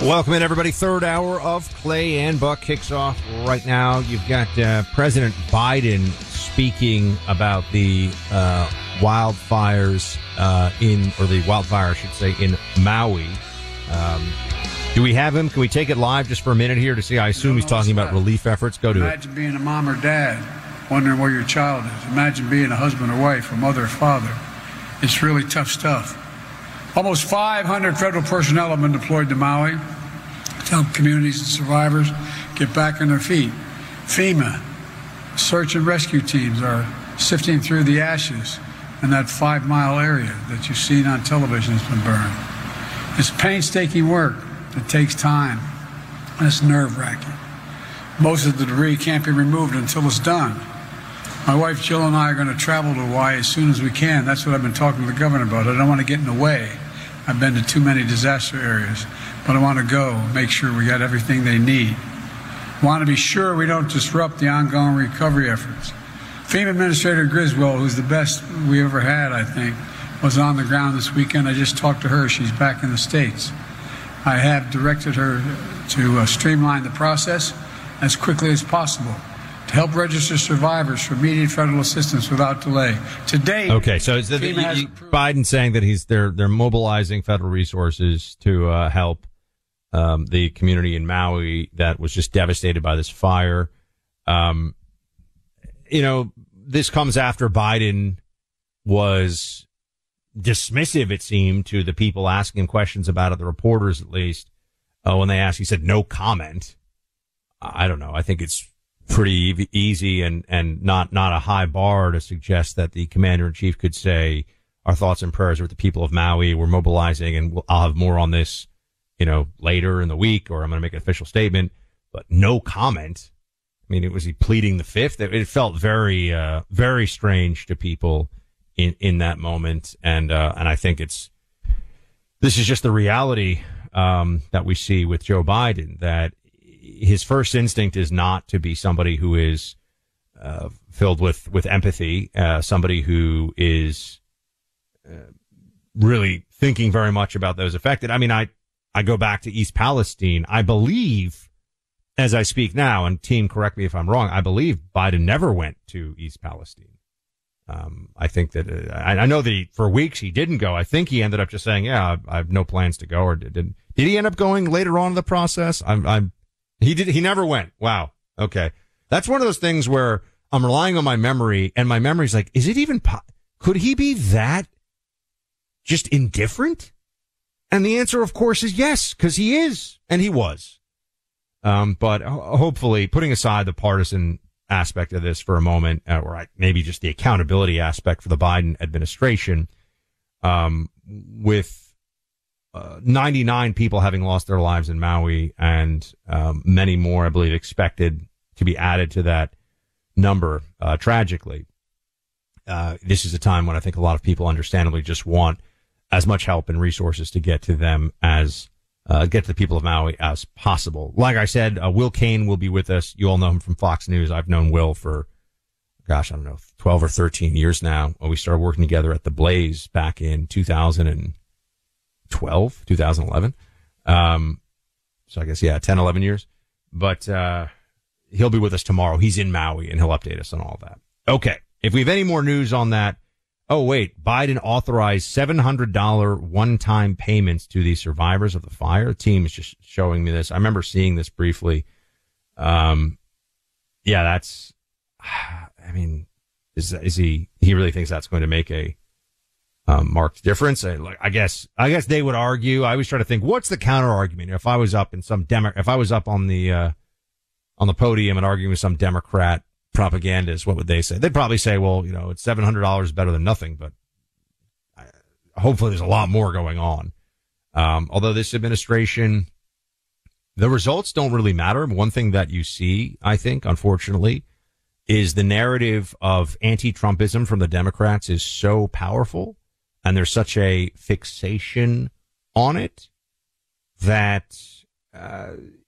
Welcome in, everybody. Third hour of Clay and Buck kicks off right now. You've got President Biden speaking about the wildfires in Maui. Do we have him? Can we take it live just for a minute here to see? I assume he's talking about relief efforts. Go to it. Imagine being a mom or dad, wondering where your child is. Imagine being a husband or wife, a mother or father. It's really tough stuff. Almost 500 federal personnel have been deployed to Maui to help communities and survivors get back on their feet. FEMA, search and rescue teams are sifting through the ashes in that 5-mile area that you've seen on television has been burned. It's painstaking work. It takes time. It's nerve-wracking. Most of the debris can't be removed until it's done. My wife Jill and I are going to travel to Hawaii as soon as we can. That's what I've been talking to the governor about. I don't want to get in the way. I've been to too many disaster areas, but I want to go and make sure we got everything they need. I want to be sure we don't disrupt the ongoing recovery efforts. FEMA Administrator Griswold, who's the best we ever had, I think, was on the ground this weekend. I just talked to her. She's back in the States. I have directed her to streamline the process as quickly as possible to help register survivors for immediate federal assistance without delay. Today, okay, so is Biden saying that they're mobilizing federal resources to help the community in Maui that was just devastated by this fire. You know, this comes after Biden was dismissive, it seemed, to the people asking him questions about it, the reporters at least. When they asked, he said, no comment. I don't know. I think it's pretty easy and not a high bar to suggest that the commander-in-chief could say our thoughts and prayers are with the people of Maui. We're mobilizing, and I'll have more on this, you know, later in the week, or I'm going to make an official statement. But no comment. I mean, was he pleading the fifth? It felt very, very strange to people in that moment, and I think this is just the reality that we see with Joe Biden, that his first instinct is not to be somebody who is filled with empathy, somebody who is really thinking very much about those affected. I mean, I go back to East Palestine. I believe, as I speak now, and team, correct me if I'm wrong, I believe Biden never went to East Palestine. I think that I know that for weeks he didn't go. I think he ended up just saying, yeah, I have no plans to go, or didn't. Did he end up going later on in the process? He never went. Wow. Okay. That's one of those things where I'm relying on my memory, and my memory's like, is it even, could he be that just indifferent? And the answer, of course, is yes, because he is, and he was. But hopefully, putting aside the partisan aspect of this for a moment, or maybe just the accountability aspect for the Biden administration, with 99 people having lost their lives in Maui, and many more, I believe, expected to be added to that number, tragically. This is a time when I think a lot of people understandably just want as much help and resources to get to them as get to the people of Maui as possible. Like I said, Will Kane will be with us. You all know him from Fox News. I've known Will for, gosh, I don't know, 12 or 13 years now. We started working together at The Blaze back in 2012, 2011. So I guess, yeah, 10, 11 years. But he'll be with us tomorrow. He's in Maui, and he'll update us on all that. Okay, if we have any more news on that. Oh, wait, Biden authorized $700 one-time payments to the survivors of the fire. The team is just showing me this. I remember seeing this briefly. Yeah, that's, I mean, is he really thinks that's going to make a marked difference? I guess they would argue. I always try to think, what's the counter argument? If I was up in some if I was up on the podium and arguing with some Democrat propagandists, what would they say? They'd probably say, well, you know, it's $700 better than nothing, but hopefully there's a lot more going on. Although this administration, the results don't really matter. One thing that you see, I think, unfortunately, is the narrative of anti-Trumpism from the Democrats is so powerful, and there's such a fixation on it that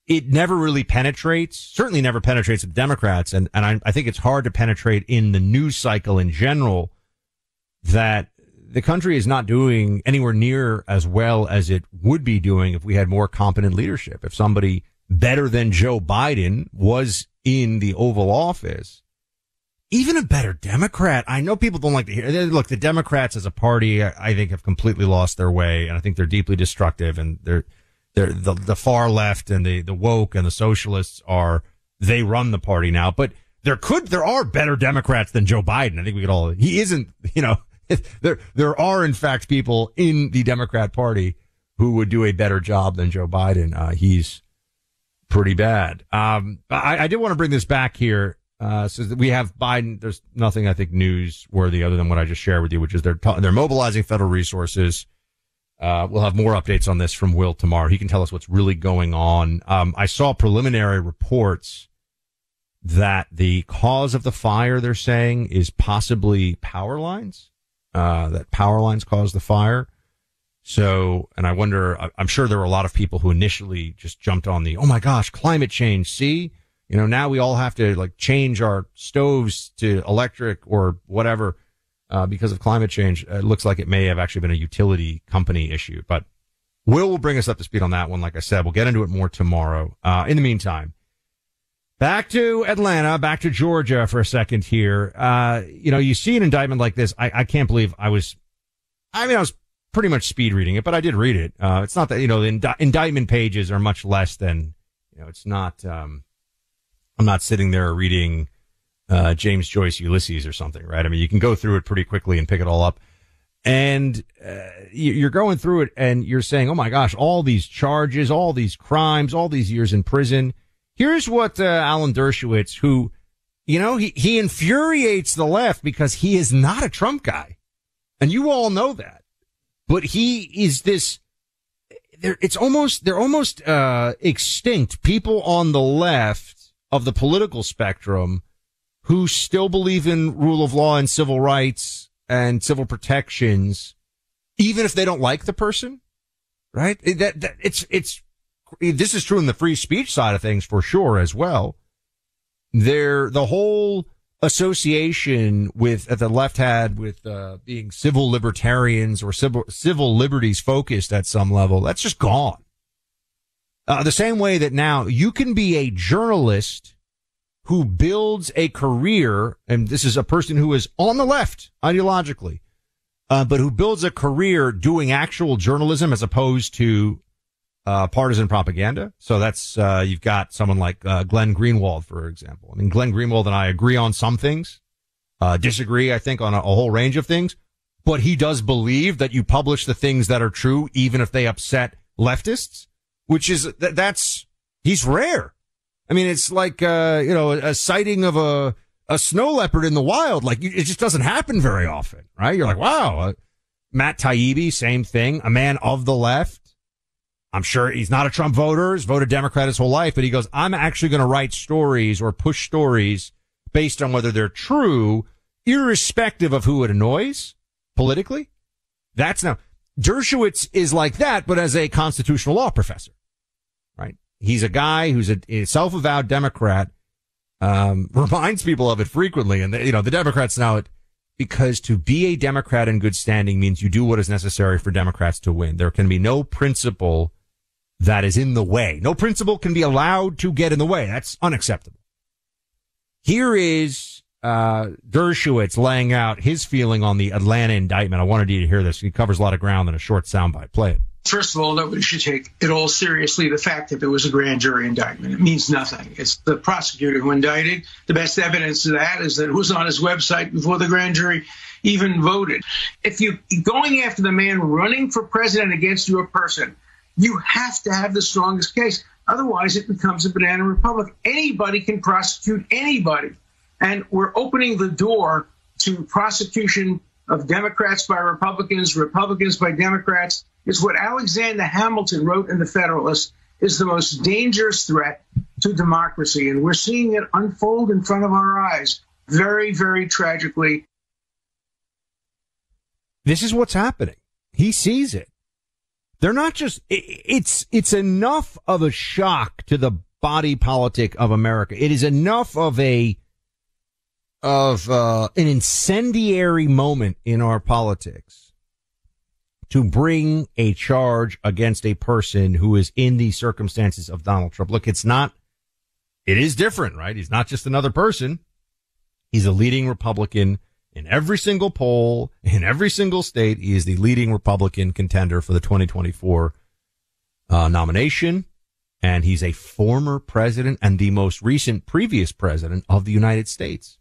it never really penetrates, certainly never penetrates with Democrats. And I think it's hard to penetrate in the news cycle in general that the country is not doing anywhere near as well as it would be doing if we had more competent leadership. If somebody better than Joe Biden was in the Oval Office, even a better Democrat. I know people don't like to hear. Look, the Democrats as a party, I think, have completely lost their way. And I think they're deeply destructive, and the far left and the woke and the socialists they run the party now. But there are better Democrats than Joe Biden. I think we could all, he isn't, you know, there are in fact people in the Democrat Party who would do a better job than Joe Biden. He's pretty bad. I did want to bring this back here. So that we have Biden. There's nothing, I think, newsworthy other than what I just shared with you, which is they're mobilizing federal resources. We'll have more updates on this from Will tomorrow. He can tell us what's really going on. I saw preliminary reports that the cause of the fire, they're saying, is possibly power lines, that power lines caused the fire. So, and I wonder, I'm sure there were a lot of people who initially just jumped on the, oh my gosh, climate change. See, you know, now we all have to like change our stoves to electric or whatever. Because of climate change, it looks like it may have actually been a utility company issue. But Will bring us up to speed on that one. Like I said, we'll get into it more tomorrow. In the meantime, back to Atlanta, back to Georgia for a second here. You know, you see an indictment like this. I can't believe I was pretty much speed reading it, but I did read it. It's not that, you know, the indictment pages are much less than, you know, it's not, I'm not sitting there reading James Joyce Ulysses or something, right? I mean, you can go through it pretty quickly and pick it all up. And you're going through it and you're saying, oh my gosh, all these charges, all these crimes, all these years in prison. Here's what Alan Dershowitz, who, you know, he infuriates the left because he is not a Trump guy. And you all know that. But he is this, they're almost extinct people on the left of the political spectrum who still believe in rule of law and civil rights and civil protections, even if they don't like the person, right? This is true in the free speech side of things for sure as well. The whole association that the left had with being civil libertarians or civil liberties focused at some level, that's just gone. The same way that now you can be a journalist who builds a career, and this is a person who is on the left ideologically, but who builds a career doing actual journalism as opposed to partisan propaganda. So that's you've got someone like Glenn Greenwald, for example. I mean, Glenn Greenwald and I agree on some things, disagree, I think, on a whole range of things, but he does believe that you publish the things that are true, even if they upset leftists, which is he's rare. I mean, it's like, you know, a sighting of a snow leopard in the wild. Like, it just doesn't happen very often, right? You're like, wow. Matt Taibbi, same thing, a man of the left. I'm sure he's not a Trump voter. He's voted Democrat his whole life, but he goes, I'm actually going to write stories or push stories based on whether they're true, irrespective of who it annoys politically. Dershowitz is like that, but as a constitutional law professor. He's a guy who's a self-avowed Democrat, reminds people of it frequently. And, the Democrats know it, because to be a Democrat in good standing means you do what is necessary for Democrats to win. There can be no principle that is in the way. No principle can be allowed to get in the way. That's unacceptable. Here is Dershowitz laying out his feeling on the Atlanta indictment. I wanted you to hear this. He covers a lot of ground in a short soundbite. Play it. First of all, nobody should take at all seriously the fact that there was a grand jury indictment. It means nothing. It's the prosecutor who indicted. The best evidence of that is that it was on his website before the grand jury even voted. If you're going after the man running for president against your person, you have to have the strongest case. Otherwise, it becomes a banana republic. Anybody can prosecute anybody. And we're opening the door to prosecution of Democrats by Republicans, Republicans by Democrats. It's what Alexander Hamilton wrote in The Federalist is the most dangerous threat to democracy. And we're seeing it unfold in front of our eyes very, very tragically. This is what's happening. He sees it. They're not just, it's enough of a shock to the body politic of America. It is enough of an incendiary moment in our politics to bring a charge against a person who is in the circumstances of Donald Trump. Look, it is different, right? He's not just another person. He's a leading Republican. In every single poll, in every single state, he is the leading Republican contender for the 2024 nomination. And he's a former president and the most recent previous president of the United States.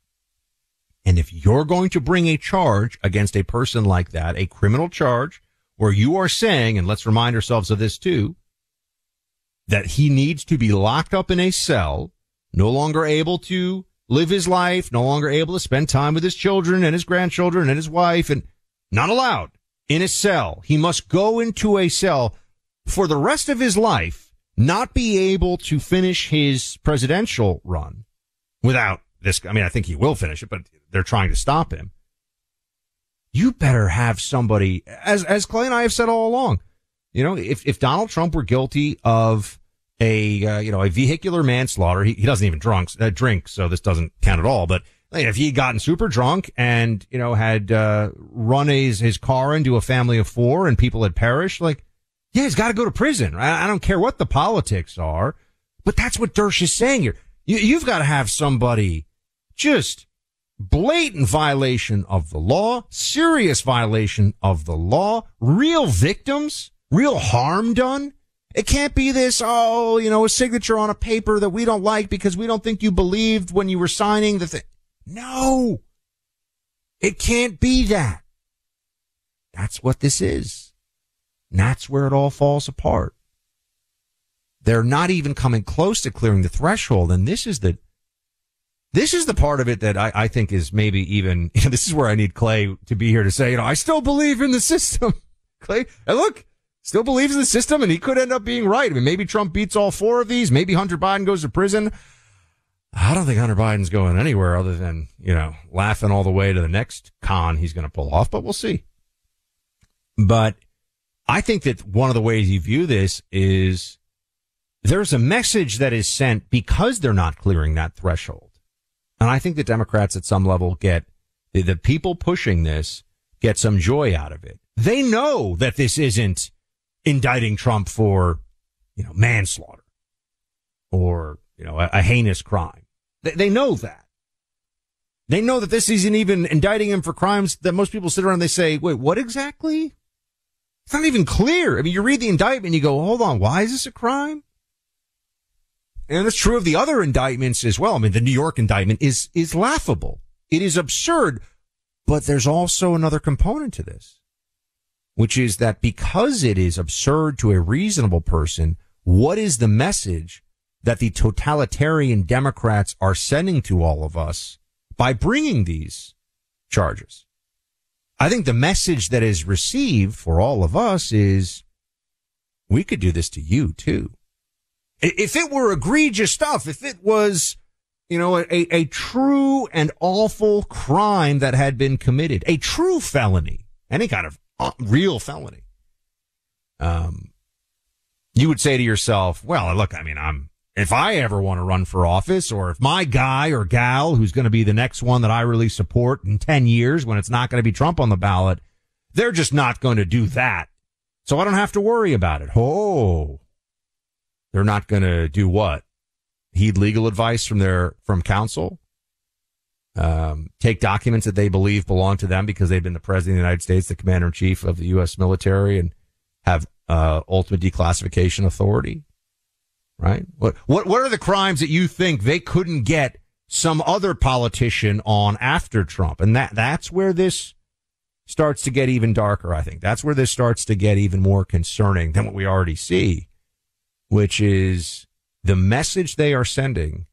And if you're going to bring a charge against a person like that, a criminal charge, where you are saying, and let's remind ourselves of this too, that he needs to be locked up in a cell, no longer able to live his life, no longer able to spend time with his children and his grandchildren and his wife, and not allowed in a cell. He must go into a cell for the rest of his life, not be able to finish his presidential run without this. I mean, I think he will finish it, but they're trying to stop him. You better have somebody, as Clay and I have said all along, if Donald Trump were guilty of a vehicular manslaughter. He doesn't even drink, so this doesn't count at all. But if he had gotten super drunk and, had run his car into a family of four and people had perished, he's got to go to prison. I don't care what the politics are, but that's what Dersh is saying here. You've got to have somebody just blatant violation of the law, serious violation of the law, real victims, real harm done. It can't be this, a signature on a paper that we don't like because we don't think you believed when you were signing the thing. No, it can't be that. That's what this is. And that's where it all falls apart. They're not even coming close to clearing the threshold. And this is the part of it that I think is maybe even, this is where I need Clay to be here to say, I still believe in the system. Clay, and look. Still believes in the system, and he could end up being right. I mean, maybe Trump beats all four of these. Maybe Hunter Biden goes to prison. I don't think Hunter Biden's going anywhere other than, laughing all the way to the next con he's going to pull off, but we'll see. But I think that one of the ways you view this is there's a message that is sent because they're not clearing that threshold. And I think the Democrats at some level get the people pushing this get some joy out of it. They know that this isn't indicting Trump for, manslaughter or, a heinous crime. They know that. They know that this isn't even indicting him for crimes that most people sit around and they say, wait, what exactly? It's not even clear. I mean, you read the indictment, you go, hold on, why is this a crime? And that's true of the other indictments as well. I mean, the New York indictment is laughable. It is absurd, but there's also another component to this, which is that because it is absurd to a reasonable person, what is the message that the totalitarian Democrats are sending to all of us by bringing these charges? I think the message that is received for all of us is, we could do this to you, too. If it were egregious stuff, if it was, a true and awful crime that had been committed, a true felony, any kind of real felony. you would say to yourself, well, look, I mean, if I ever want to run for office, or if my guy or gal who's going to be the next one that I really support in 10 years when it's not going to be Trump on the ballot, they're just not going to do that. So I don't have to worry about it. Oh, they're not going to do what? Heed legal advice from counsel. Take documents that they believe belong to them because they've been the president of the United States, the commander in chief of the U.S. military, and have ultimate declassification authority. Right? What are the crimes that you think they couldn't get some other politician on after Trump? And that's where this starts to get even darker, I think. That's where this starts to get even more concerning than what we already see, which is the message they are sending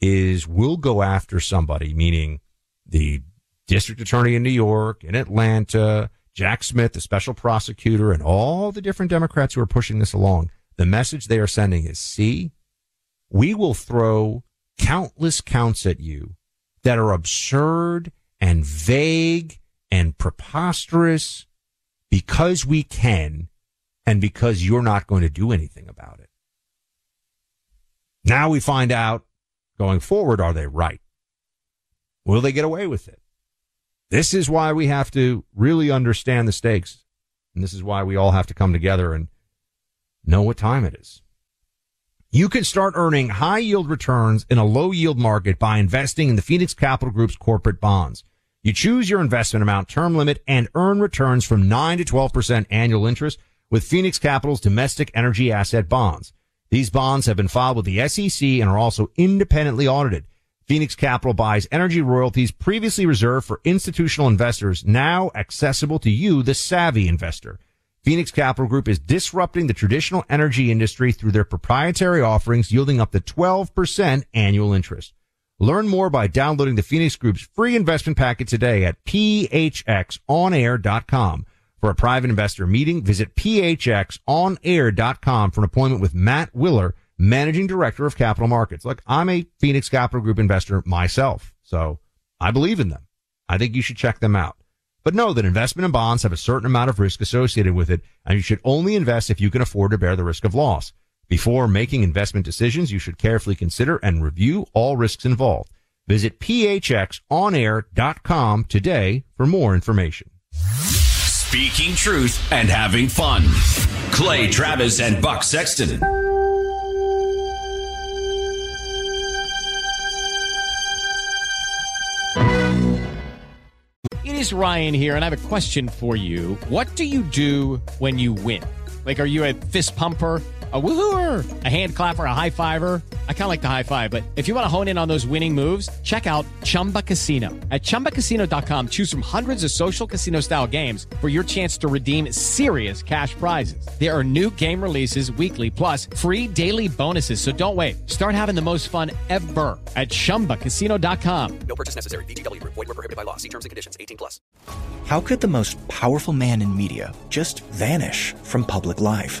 is we'll go after somebody, meaning the district attorney in New York, in Atlanta, Jack Smith, the special prosecutor, and all the different Democrats who are pushing this along. The message they are sending is, see, we will throw countless counts at you that are absurd and vague and preposterous because we can and because you're not going to do anything about it. Now we find out, going forward, are they right? Will they get away with it? This is why we have to really understand the stakes, and this is why we all have to come together and know what time it is. You can start earning high-yield returns in a low-yield market by investing in the Phoenix Capital Group's corporate bonds. You choose your investment amount, term limit, and earn returns from 9 to 12% annual interest with Phoenix Capital's domestic energy asset bonds. These bonds have been filed with the SEC and are also independently audited. Phoenix Capital buys energy royalties previously reserved for institutional investors, now accessible to you, the savvy investor. Phoenix Capital Group is disrupting the traditional energy industry through their proprietary offerings, yielding up to 12% annual interest. Learn more by downloading the Phoenix Group's free investment packet today at phxonair.com. For a private investor meeting, visit phxonair.com for an appointment with Matt Willer, Managing Director of Capital Markets. Look, I'm a Phoenix Capital Group investor myself, so I believe in them. I think you should check them out. But know that investment in bonds have a certain amount of risk associated with it, and you should only invest if you can afford to bear the risk of loss. Before making investment decisions, you should carefully consider and review all risks involved. Visit phxonair.com today for more information. Speaking truth and having fun. Clay Travis and Buck Sexton. It's Ryan here, and I have a question for you. What do you do when you win? Like, are you a fist pumper, a woohooer, a hand clapper, a high fiver? I kind of like the high five, but if you want to hone in on those winning moves, check out Chumba Casino. At ChumbaCasino.com, choose from hundreds of social casino style games for your chance to redeem serious cash prizes. There are new game releases weekly, plus free daily bonuses. So don't wait. Start having the most fun ever at ChumbaCasino.com. No purchase necessary. VGW Group. Void where prohibited by law. See terms and conditions. 18+. How could the most powerful man in media just vanish from public life?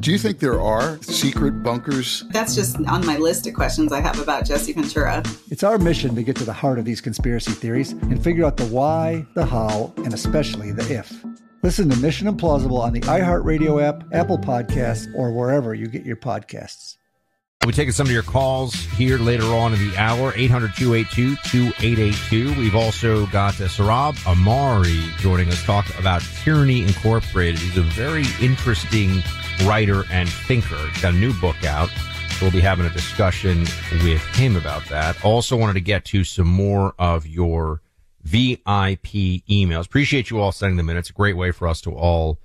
Do you think there are secret bunkers? That's just on my list of questions I have about Jesse Ventura. It's our mission to get to the heart of these conspiracy theories and figure out the why, the how, and especially the if. Listen to Mission Implausible on the iHeartRadio app, Apple Podcasts, or wherever you get your podcasts. We'll be taking some of your calls here later on in the hour, 800-282-2882. We've also got Sohrab Ahmari joining us, talk about Tyranny Incorporated. He's a very interesting writer and thinker. He's got a new book out. We'll be having a discussion with him about that. Also wanted to get to some more of your VIP emails. Appreciate you all sending them in. It's a great way for us to all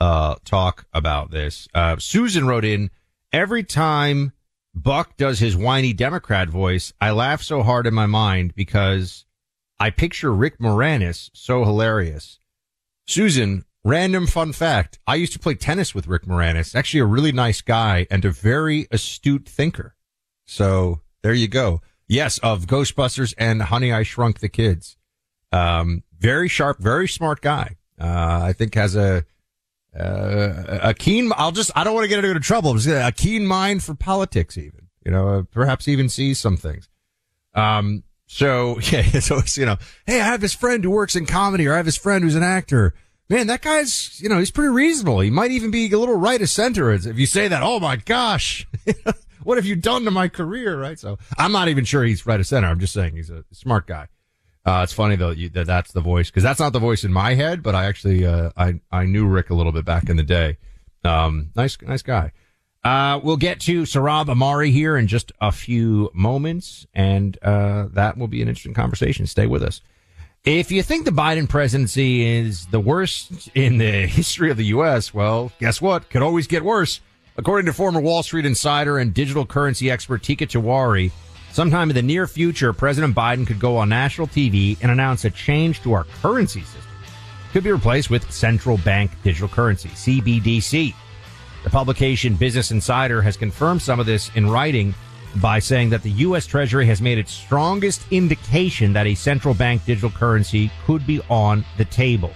talk about this. Susan wrote in, every time Buck does his whiny Democrat voice, I laugh so hard in my mind because I picture Rick Moranis so hilarious. Susan, random fun fact. I used to play tennis with Rick Moranis, actually a really nice guy and a very astute thinker. So there you go. Yes, of Ghostbusters and Honey, I Shrunk the Kids. Very sharp, very smart guy. I think has a keen, I don't want to get into trouble. I'm just a keen mind for politics even, you know, perhaps even sees some things. So yeah, it's always, you know, hey, I have this friend who works in comedy, or I have this friend who's an actor. Man, that guy's, you know, he's pretty reasonable. He might even be a little right of center. If you say that, oh my gosh, what have you done to my career? Right. So I'm not even sure he's right of center. I'm just saying he's a smart guy. It's funny though that that's the voice, because that's not the voice in my head, but I actually, I knew Rick a little bit back in the day. Nice guy. We'll get to Sohrab Ahmari here in just a few moments, and that will be an interesting conversation. Stay with us. If you think the Biden presidency is the worst in the history of the U.S., well, guess what? Could always get worse. According to former Wall Street insider and digital currency expert Tika Tiwari, sometime in the near future, President Biden could go on national TV and announce a change to our currency system. It could be replaced with central bank digital currency, CBDC. The publication Business Insider has confirmed some of this in writing by saying that the U.S. Treasury has made its strongest indication that a central bank digital currency could be on the table.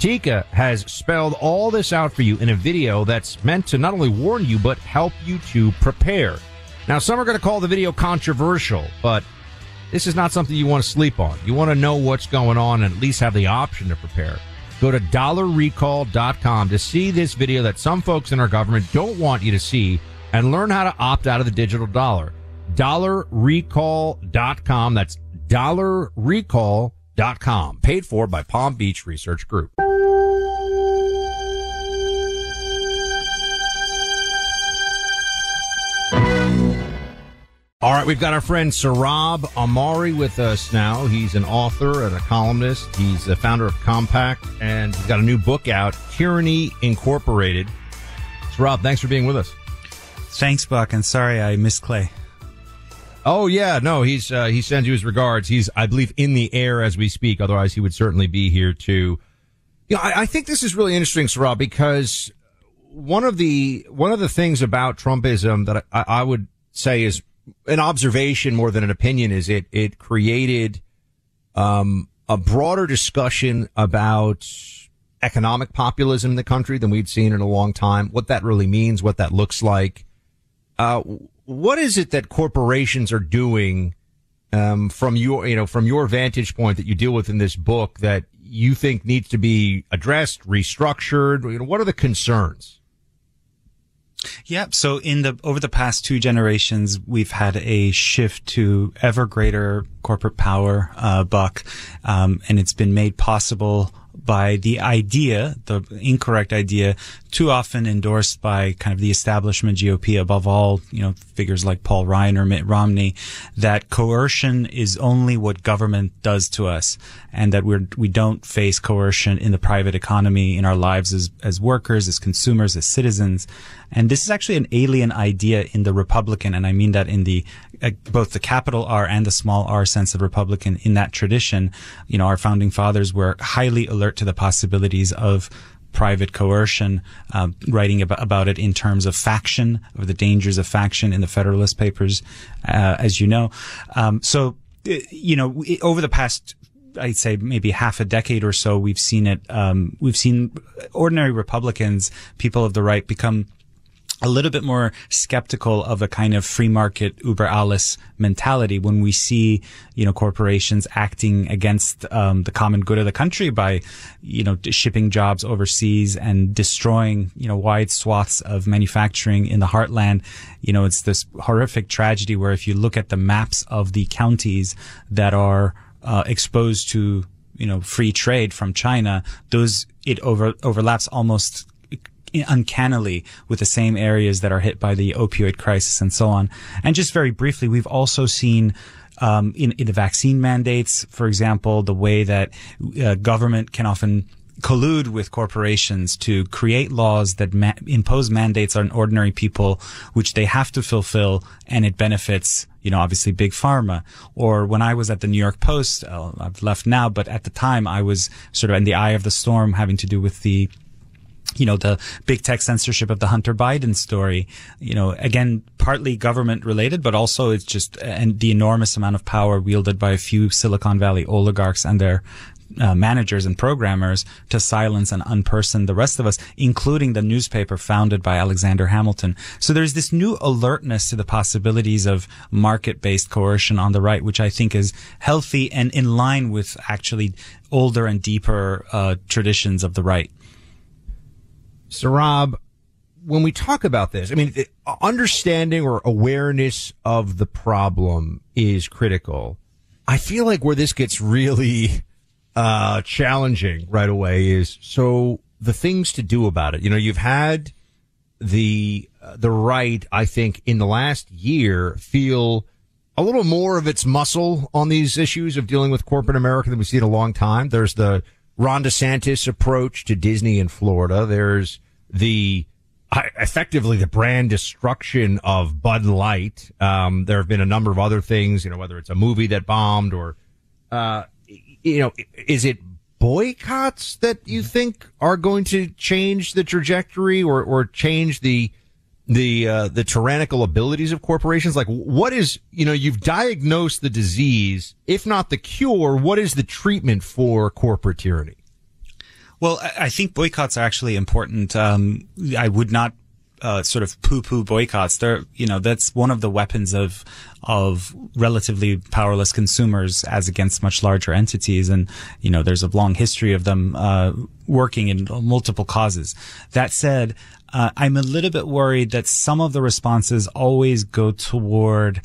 Tika has spelled all this out for you in a video that's meant to not only warn you, but help you to prepare. Now, some are going to call the video controversial, but this is not something you want to sleep on. You want to know what's going on and at least have the option to prepare. Go to $recall.com to see this video that some folks in our government don't want you to see and learn how to opt out of the digital dollar. $recall.com. That's $recall.com. Paid for by Palm Beach Research Group. All right, we've got our friend Sohrab Ahmari with us now. He's an author and a columnist. He's the founder of Compact, and he's got a new book out, Tyranny Incorporated. Sohrab, thanks for being with us. Thanks, Buck, and sorry I missed Clay. Oh, yeah, no, he's he sends you his regards. He's, I believe, in the air as we speak. Otherwise, he would certainly be here, too. You know, I think this is really interesting, Sohrab, because one of the things about Trumpism that I would say is an observation more than an opinion is it created a broader discussion about economic populism in the country than we'd seen in a long time, what that really means, what that looks like. What is it that corporations are doing from your vantage point that you deal with in this book that you think needs to be addressed, restructured? You know, what are the concerns? Yeah. So over the past two generations, we've had a shift to ever greater corporate power, Buck. And it's been made possible by the incorrect idea, too often endorsed by kind of the establishment GOP, above all, you know, figures like Paul Ryan or Mitt Romney, that coercion is only what government does to us, and that we don't face coercion in the private economy, in our lives as workers, as consumers, as citizens. And this is actually an alien idea in the Republican, and I mean that in the both the capital R and the small r sense of Republican. In that tradition, you know, our founding fathers were highly alert to the possibilities of private coercion, writing about it in terms of faction, of the dangers of faction in the Federalist Papers, as you know. So you know, over the past, I'd say maybe half a decade or so, we've seen it. We've seen ordinary Republicans, people of the right, become a little bit more skeptical of a kind of free market Uber alles mentality when we see, you know, corporations acting against the common good of the country by, you know, shipping jobs overseas and destroying, you know, wide swaths of manufacturing in the heartland. You know, it's this horrific tragedy where if you look at the maps of the counties that are exposed to, you know, free trade from China, those it overlaps almost uncannily with the same areas that are hit by the opioid crisis and so on. And just very briefly, we've also seen in the vaccine mandates, for example, the way that government can often collude with corporations to create laws that impose mandates on ordinary people, which they have to fulfill, and it benefits, you know, obviously big pharma. Or when I was at the New York Post, I've left now, but at the time I was sort of in the eye of the storm having to do with the, you know, the big tech censorship of the Hunter Biden story, you know, again, partly government related, but also it's just and the enormous amount of power wielded by a few Silicon Valley oligarchs and their managers and programmers to silence and unperson the rest of us, including the newspaper founded by Alexander Hamilton. So there's this new alertness to the possibilities of market-based coercion on the right, which I think is healthy and in line with actually older and deeper traditions of the right. Sohrab, when we talk about this, I mean, understanding or awareness of the problem is critical. I feel like where this gets really challenging right away is so the things to do about it. You know, you've had the right, I think, in the last year feel a little more of its muscle on these issues of dealing with corporate America than we've seen in a long time. There's the Ron DeSantis approach to Disney in Florida. There's the effectively the brand destruction of Bud Light. There have been a number of other things, you know, whether it's a movie that bombed or, you know, is it boycotts that you think are going to change the trajectory or change the tyrannical abilities of corporations? Like, what is, you know, you've diagnosed the disease, if not the cure, what is the treatment for corporate tyranny? Well, I think boycotts are actually important. I would not sort of poo-poo boycotts. They're, you know, that's one of the weapons of relatively powerless consumers as against much larger entities. And, you know, there's a long history of them working in multiple causes. That said, I'm a little bit worried that some of the responses always go toward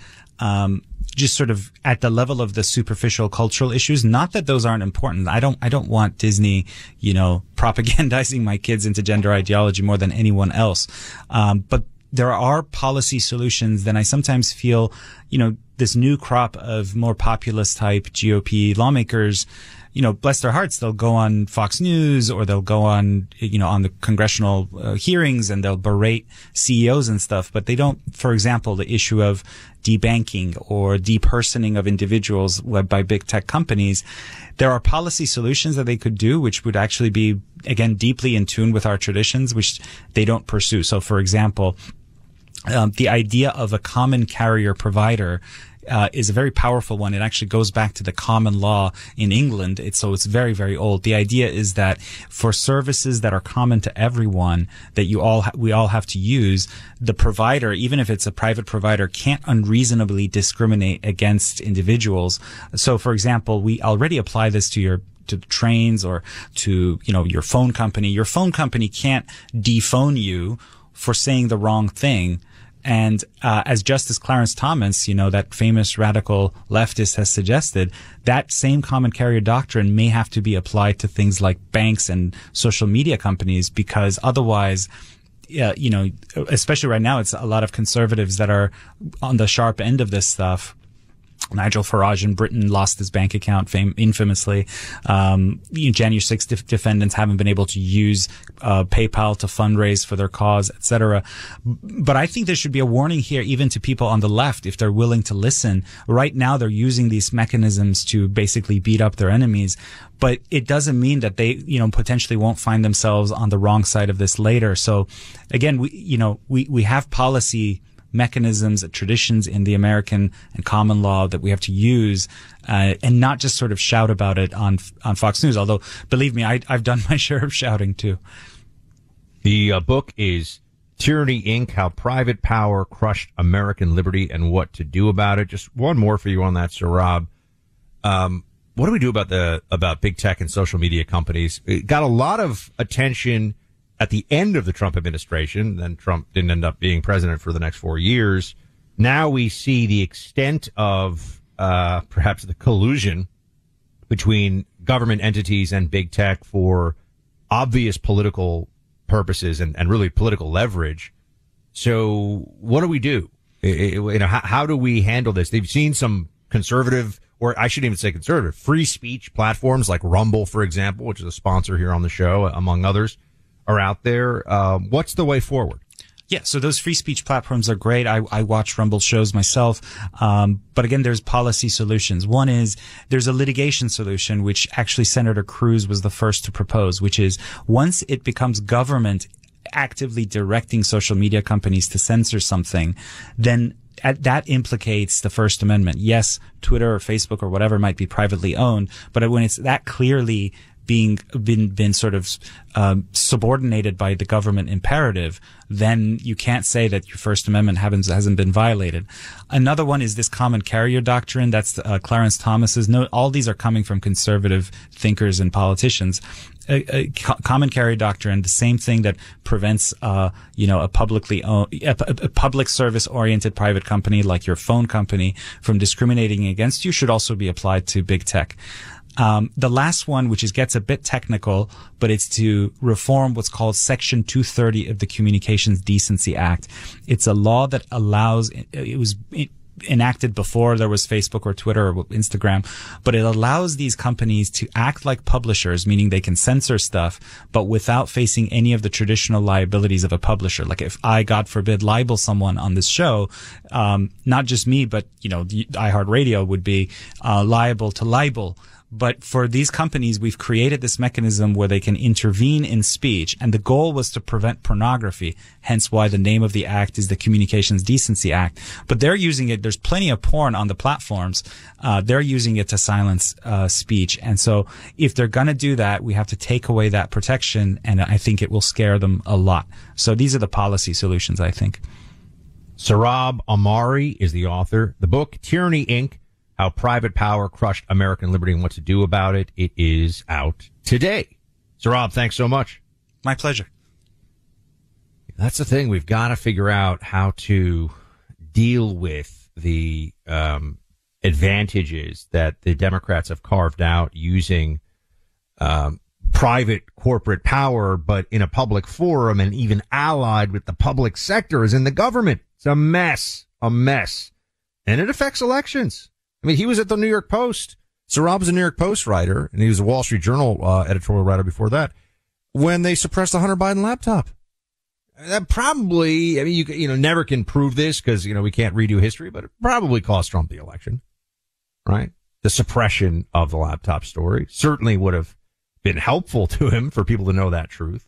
just sort of at the level of the superficial cultural issues. Not that those aren't important. I don't want Disney, you know, propagandizing my kids into gender ideology more than anyone else. But there are policy solutions. Then I sometimes feel, you know, this new crop of more populist type GOP lawmakers, you know, bless their hearts, they'll go on Fox News or they'll go on, you know, on the congressional hearings and they'll berate CEOs and stuff. But they don't, for example, the issue of debanking or depersoning of individuals led by big tech companies. There are policy solutions that they could do, which would actually be, again, deeply in tune with our traditions, which they don't pursue. So, for example, the idea of a common carrier provider is a very powerful one. It actually goes back to the common law in England. It's very, very old. The idea is that for services that are common to everyone, that we all have to use, the provider, even if it's a private provider, can't unreasonably discriminate against individuals. So, for example, we already apply this to trains or to, you know, your phone company. Your phone company can't dephone you for saying the wrong thing. And as Justice Clarence Thomas, you know, that famous radical leftist, has suggested, that same common carrier doctrine may have to be applied to things like banks and social media companies, because otherwise, you know, especially right now, it's a lot of conservatives that are on the sharp end of this stuff. Nigel Farage in Britain lost his bank account infamously. January 6th defendants haven't been able to use PayPal to fundraise for their cause, etc. But I think there should be a warning here, even to people on the left, if they're willing to listen. Right now, they're using these mechanisms to basically beat up their enemies. But it doesn't mean that they, you know, potentially won't find themselves on the wrong side of this later. So, again, we have policy mechanisms, traditions in the American and common law that we have to use, and not just sort of shout about it on Fox News. Although, believe me, I've done my share of shouting too. The book is Tyranny Inc., How Private Power Crushed American Liberty and What to Do About It. Just one more for you on that, Sohrab. What do we do about big tech and social media companies? It got a lot of attention at the end of the Trump administration. Then Trump didn't end up being president for the next 4 years. Now we see the extent of perhaps the collusion between government entities and big tech for obvious political purposes and really political leverage. So what do we do? How do we handle this? They've seen some conservative, or I shouldn't even say conservative, free speech platforms like Rumble, for example, which is a sponsor here on the show, among others, are out there. What's the way forward? Yeah, so those free speech platforms are great. I watch Rumble shows myself. But again, there's policy solutions. One is there's a litigation solution, which actually Senator Cruz was the first to propose, which is once it becomes government actively directing social media companies to censor something, then that implicates the First Amendment. Yes, Twitter or Facebook or whatever might be privately owned, but when it's that clearly being sort of subordinated by the government imperative, then you can't say that your First Amendment hasn't been violated. Another one is this common carrier doctrine. That's Clarence Thomas's note. All these are coming from conservative thinkers and politicians. Common carrier doctrine, the same thing that prevents a public service oriented private company like your phone company from discriminating against you, should also be applied to big tech. The last one, which gets a bit technical, but it's to reform what's called Section 230 of the Communications Decency Act. It's a law that allows, it was enacted before there was Facebook or Twitter or Instagram, but it allows these companies to act like publishers, meaning they can censor stuff, but without facing any of the traditional liabilities of a publisher. Like if I, God forbid, libel someone on this show, not just me, but, iHeartRadio would be liable to libel. But for these companies, we've created this mechanism where they can intervene in speech. And the goal was to prevent pornography, hence why the name of the act is the Communications Decency Act. But they're using it. There's plenty of porn on the platforms. They're using it to silence speech. And so if they're going to do that, we have to take away that protection. And I think it will scare them a lot. So these are the policy solutions, I think. Sohrab Ahmari is the author. The book, Tyranny, Inc., How Private Power Crushed American Liberty and What to Do About It. It is out today. Sohrab, thanks so much. My pleasure. That's the thing. We've got to figure out how to deal with the advantages that the Democrats have carved out using private corporate power, but in a public forum and even allied with the public sector as in the government. It's a mess. And it affects elections. I mean, he was at the New York Post. Sohrab was a New York Post writer, and he was a Wall Street Journal editorial writer before that, when they suppressed the Hunter Biden laptop. That probably, you never can prove this because, we can't redo history, but it probably cost Trump the election, right? The suppression of the laptop story certainly would have been helpful to him for people to know that truth.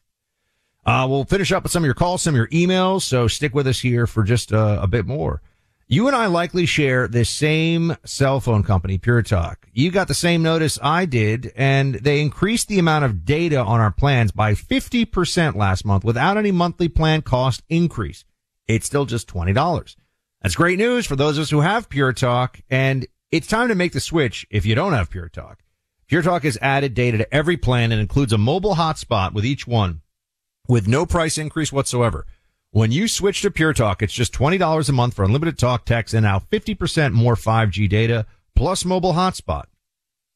We'll finish up with some of your calls, some of your emails, so stick with us here for just a bit more. You and I likely share this same cell phone company, Pure Talk. You got the same notice I did, and they increased the amount of data on our plans by 50% last month without any monthly plan cost increase. It's still just $20. That's great news for those of us who have Pure Talk, and it's time to make the switch if you don't have Pure Talk. Pure Talk has added data to every plan and includes a mobile hotspot with each one with no price increase whatsoever. When you switch to Pure Talk, it's just $20 a month for unlimited talk, text, and now 50% more 5G data plus mobile hotspot.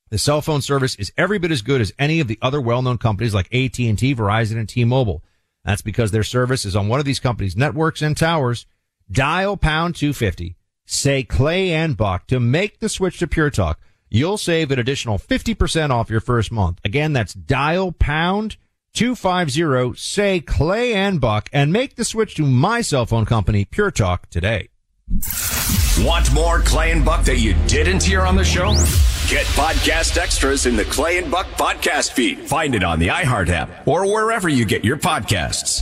The cell phone service is every bit as good as any of the other well-known companies like AT&T, Verizon, and T-Mobile. That's because their service is on one of these companies' networks and towers. Dial pound 250, say Clay and Buck to make the switch to Pure Talk. You'll save an additional 50% off your first month. Again, that's dial pound 250, say Clay and Buck, and make the switch to my cell phone company, Pure Talk, today. Want more Clay and Buck that you didn't hear on the show? Get podcast extras in the Clay and Buck podcast feed. Find it on the iHeart app or wherever you get your podcasts.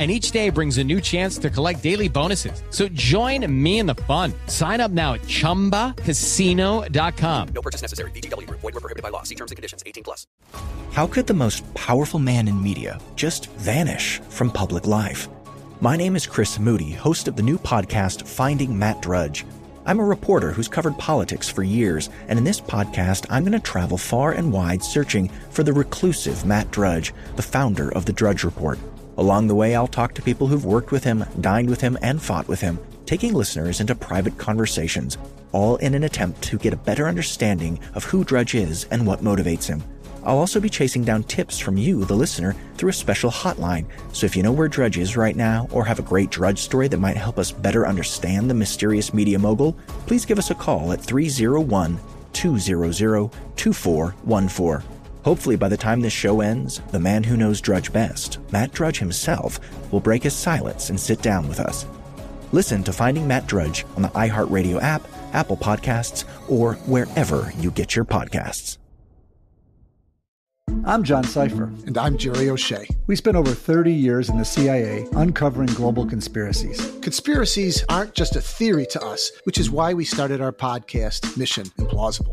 And each day brings a new chance to collect daily bonuses. So join me in the fun. Sign up now at ChumbaCasino.com. No purchase necessary. VGW. Void where prohibited by law. See terms and conditions. 18+. How could the most powerful man in media just vanish from public life? My name is Chris Moody, host of the new podcast, Finding Matt Drudge. I'm a reporter who's covered politics for years, and in this podcast, I'm going to travel far and wide searching for the reclusive Matt Drudge, the founder of The Drudge Report. Along the way, I'll talk to people who've worked with him, dined with him, and fought with him, taking listeners into private conversations, all in an attempt to get a better understanding of who Drudge is and what motivates him. I'll also be chasing down tips from you, the listener, through a special hotline. So if you know where Drudge is right now or have a great Drudge story that might help us better understand the mysterious media mogul, please give us a call at 301-200-2414. Hopefully by the time this show ends, the man who knows Drudge best, Matt Drudge himself, will break his silence and sit down with us. Listen to Finding Matt Drudge on the iHeartRadio app, Apple Podcasts, or wherever you get your podcasts. I'm John Cipher. And I'm Jerry O'Shea. We spent over 30 years in the CIA uncovering global conspiracies. Conspiracies aren't just a theory to us, which is why we started our podcast, Mission Implausible.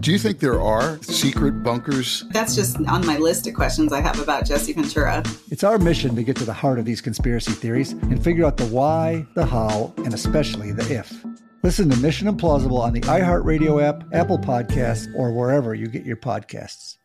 Do you think there are secret bunkers? That's just on my list of questions I have about Jesse Ventura. It's our mission to get to the heart of these conspiracy theories and figure out the why, the how, and especially the if. Listen to Mission Implausible on the iHeartRadio app, Apple Podcasts, or wherever you get your podcasts.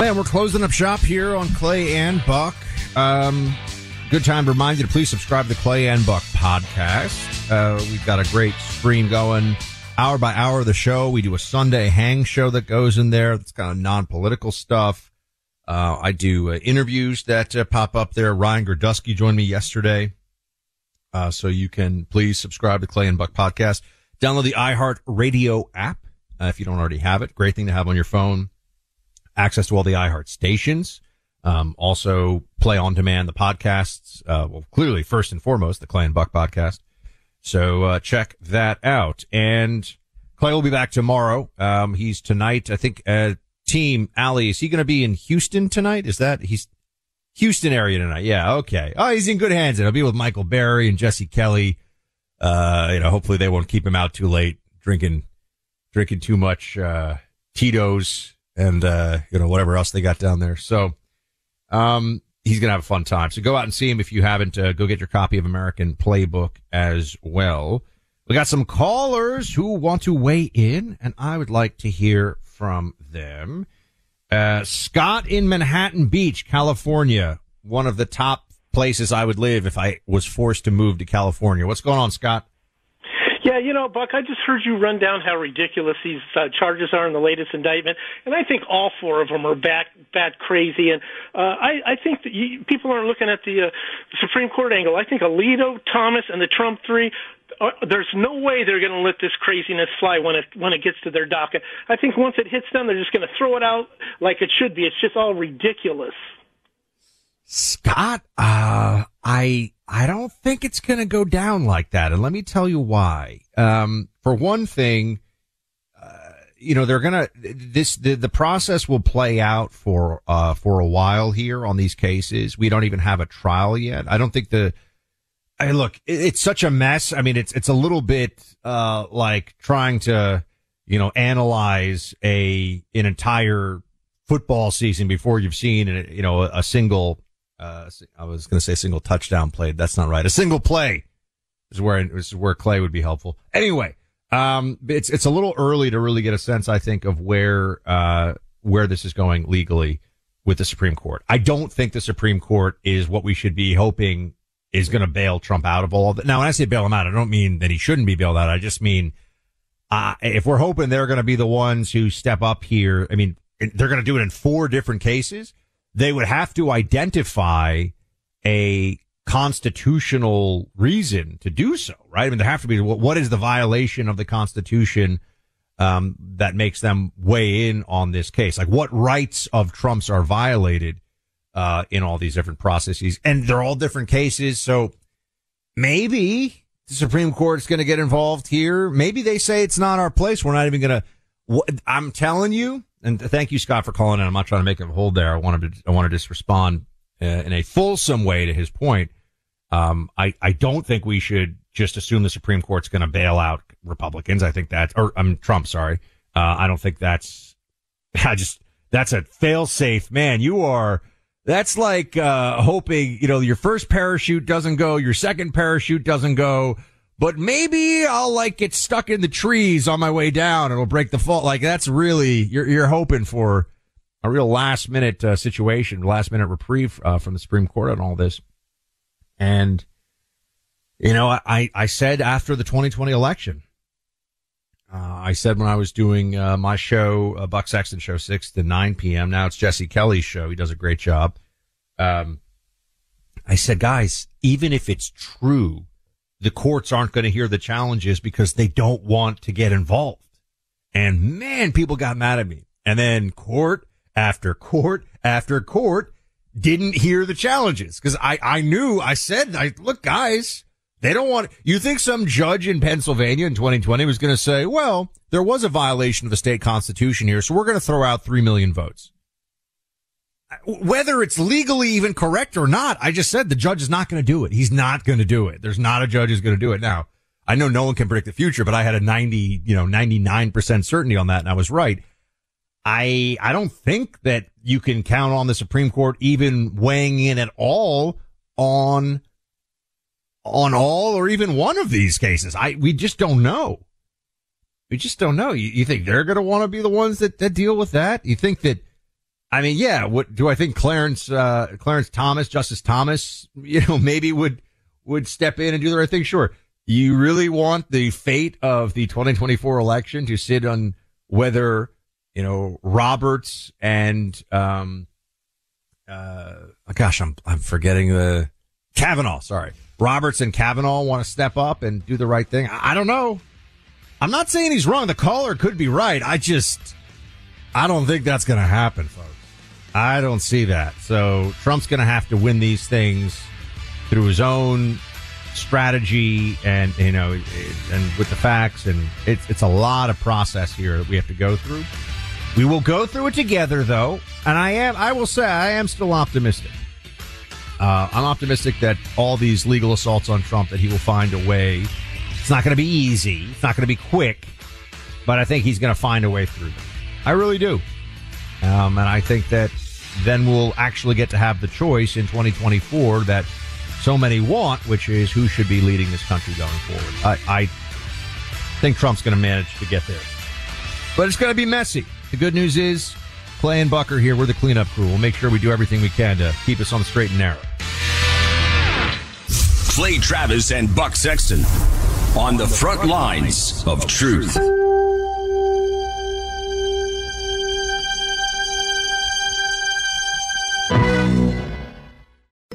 Man, we're closing up shop here on Clay and Buck. Good time to remind you to please subscribe to the Clay and Buck podcast. We've got a great stream going. Hour by hour of the show, we do a Sunday hang show that goes in there. It's kind of non-political stuff. I do interviews that pop up there. Ryan Gerdusky joined me yesterday. So you can please subscribe to Clay and Buck Podcast. Download the iHeartRadio app if you don't already have it. Great thing to have on your phone. Access to all the iHeart stations. Also, play on demand the podcasts. Well, clearly, first and foremost, the Clay and Buck Podcast. So check that out. And Clay will be back tomorrow. He's tonight. I think team Allie, is he going to be in Houston tonight? Is that he's Houston area tonight? Yeah. Okay. Oh, he's in good hands. It'll be with Michael Berry and Jesse Kelly. Hopefully they won't keep him out too late drinking too much Tito's and whatever else they got down there. So he's going to have a fun time. So go out and see him if you haven't. Go get your copy of American Playbook as well. We got some callers who want to weigh in, and I would like to hear from them. Scott in Manhattan Beach, California, one of the top places I would live if I was forced to move to California. What's going on, Scott? Yeah, Buck, I just heard you run down how ridiculous these charges are in the latest indictment, and I think all 4 of them are bat crazy. And I think that people aren't looking at the Supreme Court angle. I think Alito, Thomas, and the Trump 3. There's no way they're going to let this craziness fly when it gets to their docket. I think once it hits them, they're just going to throw it out like it should be. It's just all ridiculous. Scott, I don't think it's going to go down like that. And let me tell you why. For one thing, they're going to the process will play out for a while here on these cases. We don't even have a trial yet. I don't think it's such a mess. I mean, it's a little bit like trying to, analyze an entire football season before you've seen, a single I was going to say single touchdown play. That's not right. A single play is where Clay would be helpful. Anyway, it's a little early to really get a sense, I think, of where this is going legally. with the Supreme Court. I don't think the Supreme Court is what we should be hoping is going to bail Trump out of all of that. Now, when I say bail him out, I don't mean that he shouldn't be bailed out. I just mean if we're hoping they're going to be the ones who step up here, I mean, they're going to do it in four different cases. They would have to identify a constitutional reason to do so, right? I mean, there have to be, what is the violation of the Constitution that makes them weigh in on this case? Like, what rights of Trump's are violated in all these different processes? And they're all different cases, so maybe the Supreme Court's going to get involved here. Maybe they say it's not our place. We're not even going to. I'm telling you, and thank you, Scott, for calling in. I'm not trying to make him hold there. I wanted to just respond in a fulsome way to his point. I don't think we should just assume the Supreme Court's going to bail out Republicans. I think that's, or I'm Trump, sorry. I don't think that's. That's a fail safe, man. You are. That's like hoping, you know, your first parachute doesn't go, your second parachute doesn't go, but maybe I'll like get stuck in the trees on my way down. It'll break the fall. Like, that's really, you're hoping for a real last minute situation, last minute reprieve from the Supreme Court on all this. And, you know, I said after the 2020 election, I said when I was doing my show, Buck Sexton Show, 6 to 9 p.m. Now it's Jesse Kelly's show. He does a great job. I said, guys, even if it's true, the courts aren't going to hear the challenges because they don't want to get involved. And, man, people got mad at me. And then court after court after court didn't hear the challenges because I knew, I said, look, guys. They don't want, you think some judge in Pennsylvania in 2020 was going to say, well, there was a violation of the state constitution here, so we're going to throw out 3 million votes. Whether it's legally even correct or not, I just said the judge is not going to do it. He's not going to do it. There's not a judge who's going to do it. Now, I know no one can predict the future, but I had a 99% certainty on that, and I was right. I don't think that you can count on the Supreme Court even weighing in at all on all or even one of these cases. We just don't know. We just don't know. You think they're going to want to be the ones that deal with that? You think that, I mean, yeah, what do I think Clarence Thomas, Justice Thomas, you know, maybe would step in and do the right thing? Sure. You really want the fate of the 2024 election to sit on whether, you know, Roberts and, I'm forgetting the Kavanaugh, sorry. Roberts and Kavanaugh want to step up and do the right thing. I don't know. I'm not saying he's wrong. The caller could be right. I don't think that's going to happen, folks. I don't see that. So Trump's going to have to win these things through his own strategy and, you know, and with the facts. And it's a lot of process here that we have to go through. We will go through it together, though. And I will say I am still optimistic. I'm optimistic that all these legal assaults on Trump, that he will find a way. It's not going to be easy. It's not going to be quick. But I think he's going to find a way through them. I really do. And I think that then we'll actually get to have the choice in 2024 that so many want, which is who should be leading this country going forward. I think Trump's going to manage to get there. But it's going to be messy. The good news is Clay and Buck are here. We're the cleanup crew. We'll make sure we do everything we can to keep us on the straight and narrow. Clay Travis and Buck Sexton on the front lines of truth.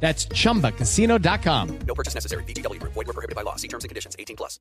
That's ChumbaCasino.com. No purchase necessary. VGW Group. Void where prohibited by law. See terms and conditions. 18+.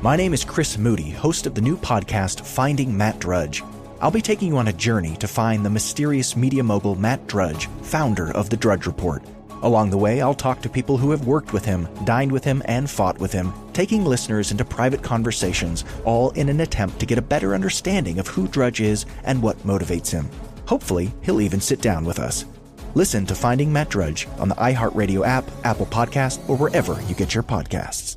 My name is Chris Moody, host of the new podcast, Finding Matt Drudge. I'll be taking you on a journey to find the mysterious media mogul Matt Drudge, founder of The Drudge Report. Along the way, I'll talk to people who have worked with him, dined with him, and fought with him, taking listeners into private conversations, all in an attempt to get a better understanding of who Drudge is and what motivates him. Hopefully, he'll even sit down with us. Listen to Finding Matt Drudge on the iHeartRadio app, Apple Podcasts, or wherever you get your podcasts.